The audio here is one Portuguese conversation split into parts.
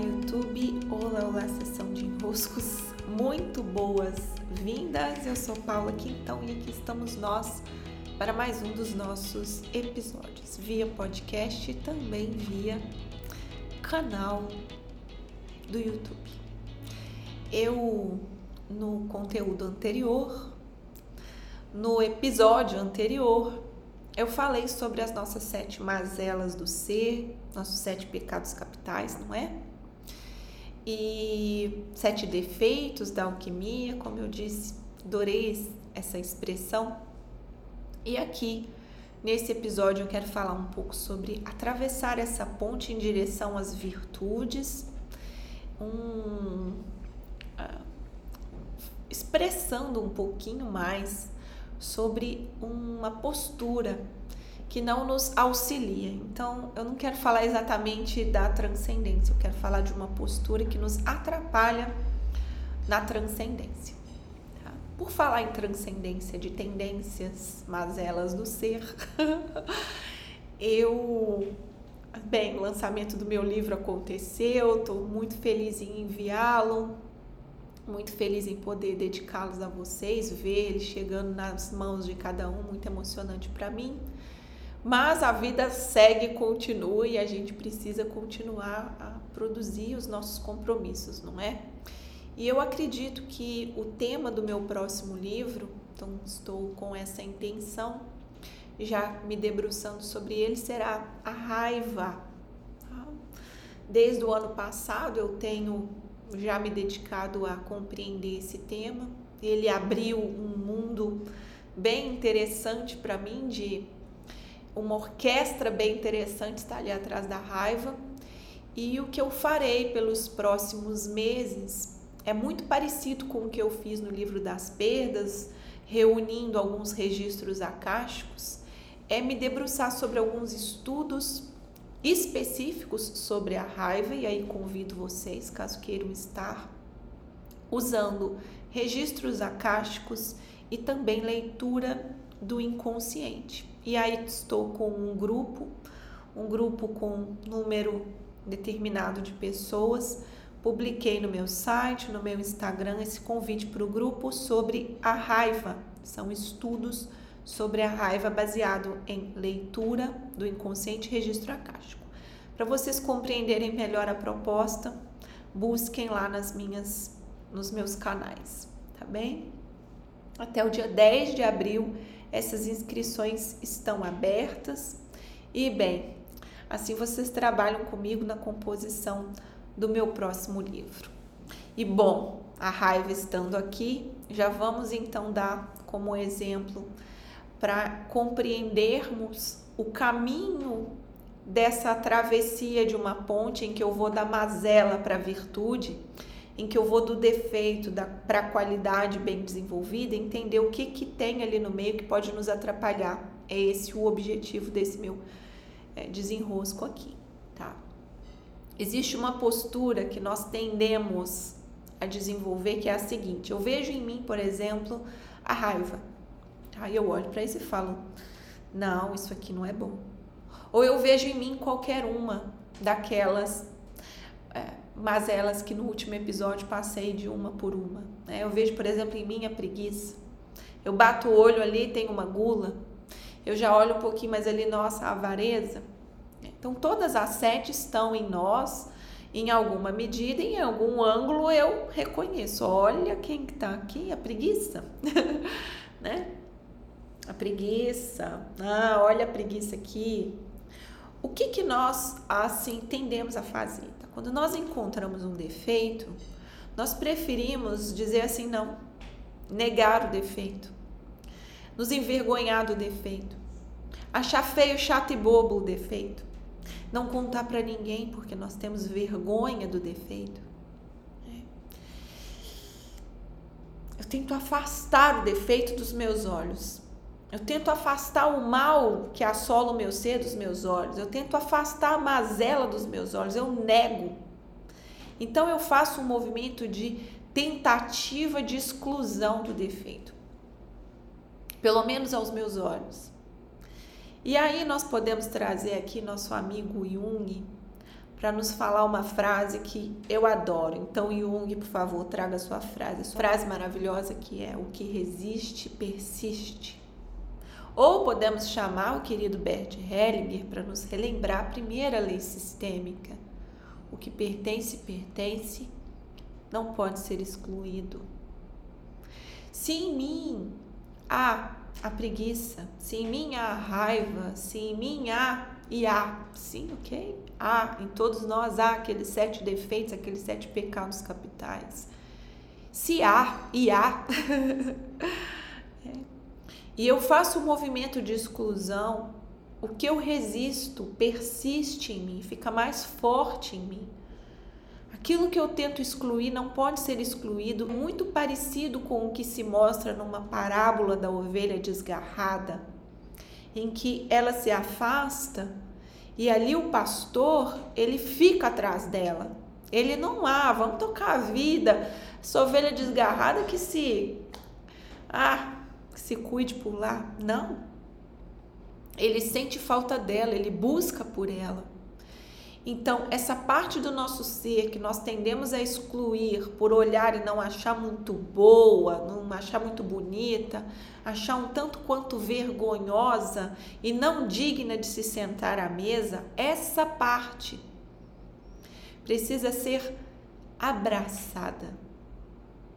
YouTube, olá, sessão de enroscos, muito boas-vindas, eu sou Paula Quintão e aqui estamos nós para mais um dos nossos episódios, via podcast e também via canal do YouTube. No conteúdo anterior, no episódio anterior, eu falei sobre as nossas 7 mazelas do ser, nossos 7 pecados capitais, não é? E 7 defeitos da alquimia, como eu disse, adorei essa expressão. E aqui, nesse episódio, eu quero falar um pouco sobre atravessar essa ponte em direção às virtudes, expressando um pouquinho mais sobre uma postura que não nos auxilia. Então, eu não quero falar exatamente da transcendência, eu quero falar de uma postura que nos atrapalha na transcendência. Tá? Por falar em transcendência de tendências, mazelas do ser, o lançamento do meu livro aconteceu, estou muito feliz em enviá-lo, muito feliz em poder dedicá-los a vocês, ver ele chegando nas mãos de cada um, muito emocionante para mim, mas a vida segue, continua e a gente precisa continuar a produzir os nossos compromissos, não é? E eu acredito que o tema do meu próximo livro, então estou com essa intenção, já me debruçando sobre ele, será a raiva. Desde o ano passado eu tenho já me dedicado a compreender esse tema. Ele abriu um mundo bem interessante para mim, de uma orquestra bem interessante está ali atrás da raiva. E o que eu farei pelos próximos meses é muito parecido com o que eu fiz no livro das perdas, reunindo alguns registros akáshicos, é me debruçar sobre alguns estudos específicos sobre a raiva, e aí convido vocês, caso queiram estar, usando registros akáshicos e também leitura do inconsciente. E aí estou com um grupo com um número determinado de pessoas, publiquei no meu site, no meu Instagram, esse convite para o grupo sobre a raiva, são estudos sobre a raiva baseado em leitura do inconsciente e registro akáshico. Para vocês compreenderem melhor a proposta, busquem lá nos meus canais, tá bem? Até o dia 10 de abril, essas inscrições estão abertas e, bem, assim vocês trabalham comigo na composição do meu próximo livro. E, bom, a raiva estando aqui, já vamos então dar como exemplo para compreendermos o caminho dessa travessia de uma ponte em que eu vou da mazela para a virtude, em que eu vou do defeito para a qualidade bem desenvolvida, entender o que tem ali no meio que pode nos atrapalhar. É esse o objetivo desse meu desenrosco aqui, tá? Existe uma postura que nós tendemos a desenvolver que é a seguinte: eu vejo em mim, por exemplo, a raiva. Aí eu olho para isso e falo, não, isso aqui não é bom. Ou eu vejo em mim qualquer uma daquelas mazelas que no último episódio passei de uma por uma. Né? Eu vejo, por exemplo, em mim a preguiça. Eu bato o olho ali, tem uma gula. Eu já olho um pouquinho mais ali, nossa, a avareza. Então, todas as 7 estão em nós, em alguma medida, em algum ângulo eu reconheço. Olha quem está aqui, a preguiça. Né? A preguiça, olha a preguiça aqui. O que nós, assim, tendemos a fazer? Tá? Quando nós encontramos um defeito, nós preferimos dizer assim, não, negar o defeito, nos envergonhar do defeito, achar feio, chato e bobo o defeito, não contar para ninguém porque nós temos vergonha do defeito. Eu tento afastar o defeito dos meus olhos. Eu tento afastar o mal que assola o meu ser dos meus olhos. Eu tento afastar a mazela dos meus olhos. Eu nego. Então, eu faço um movimento de tentativa de exclusão do defeito. Pelo menos aos meus olhos. E aí, nós podemos trazer aqui nosso amigo Jung para nos falar uma frase que eu adoro. Então, Jung, por favor, traga a sua frase maravilhosa que é: o que resiste, persiste. Ou podemos chamar o querido Bert Hellinger para nos relembrar a primeira lei sistêmica. O que pertence, pertence, não pode ser excluído. Se em mim há a preguiça, se em mim há a raiva, se em mim há e há, sim, ok? Há, em todos nós há aqueles 7 defeitos, aqueles 7 pecados capitais. Se há e há. É. E eu faço um movimento de exclusão, o que eu resisto persiste em mim, fica mais forte em mim. Aquilo que eu tento excluir não pode ser excluído, muito parecido com o que se mostra numa parábola da ovelha desgarrada, em que ela se afasta e ali o pastor, ele fica atrás dela. Ele não há, vamos tocar a vida, essa ovelha desgarrada que se cuide por lá. Não, ele sente falta dela, ele busca por ela. Então, essa parte do nosso ser que nós tendemos a excluir por olhar e não achar muito boa, não achar muito bonita, achar um tanto quanto vergonhosa e não digna de se sentar à mesa, essa parte precisa ser abraçada.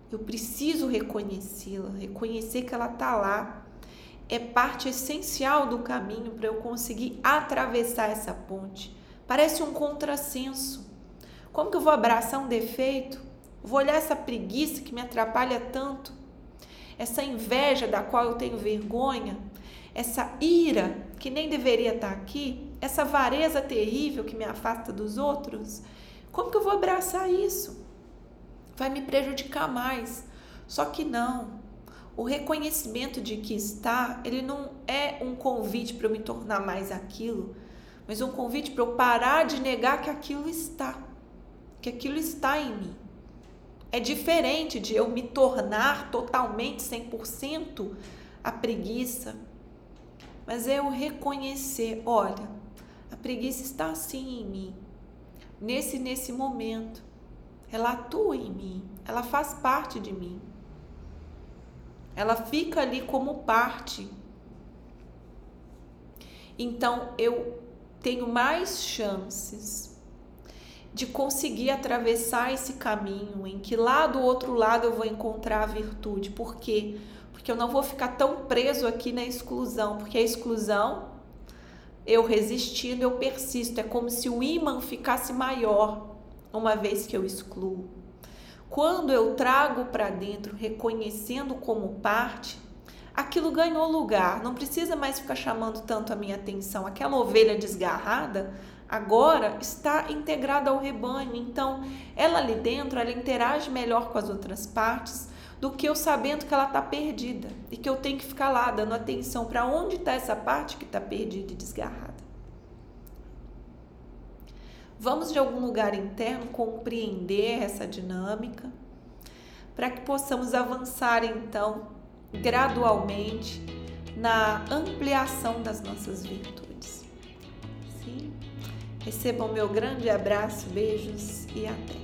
Eu preciso reconhecê-la, reconhecer que ela está lá. É parte essencial do caminho para eu conseguir atravessar essa ponte. Parece um contrassenso. Como que eu vou abraçar um defeito? Vou olhar essa preguiça que me atrapalha tanto, essa inveja da qual eu tenho vergonha, essa ira que nem deveria estar aqui, essa avareza terrível que me afasta dos outros. Como que eu vou abraçar isso? Vai me prejudicar mais. Só que não. O reconhecimento de que está, ele não é um convite para eu me tornar mais aquilo, mas um convite para eu parar de negar que aquilo está em mim. É diferente de eu me tornar totalmente 100% a preguiça, mas é eu reconhecer, olha, a preguiça está assim em mim, nesse momento, ela atua em mim, ela faz parte de mim, ela fica ali como parte. Então, eu tenho mais chances de conseguir atravessar esse caminho em que lá do outro lado eu vou encontrar a virtude. Por quê? Porque eu não vou ficar tão preso aqui na exclusão, porque a exclusão, eu resistindo, eu persisto. É como se o ímã ficasse maior uma vez que eu excluo. Quando eu trago para dentro, reconhecendo como parte, aquilo ganhou lugar, não precisa mais ficar chamando tanto a minha atenção. Aquela ovelha desgarrada agora está integrada ao rebanho, então ela ali dentro, ela interage melhor com as outras partes do que eu sabendo que ela está perdida e que eu tenho que ficar lá dando atenção para onde está essa parte que está perdida e desgarrada. Vamos de algum lugar interno compreender essa dinâmica para que possamos avançar então gradualmente na ampliação das nossas virtudes. Sim? Recebam meu grande abraço, beijos e até!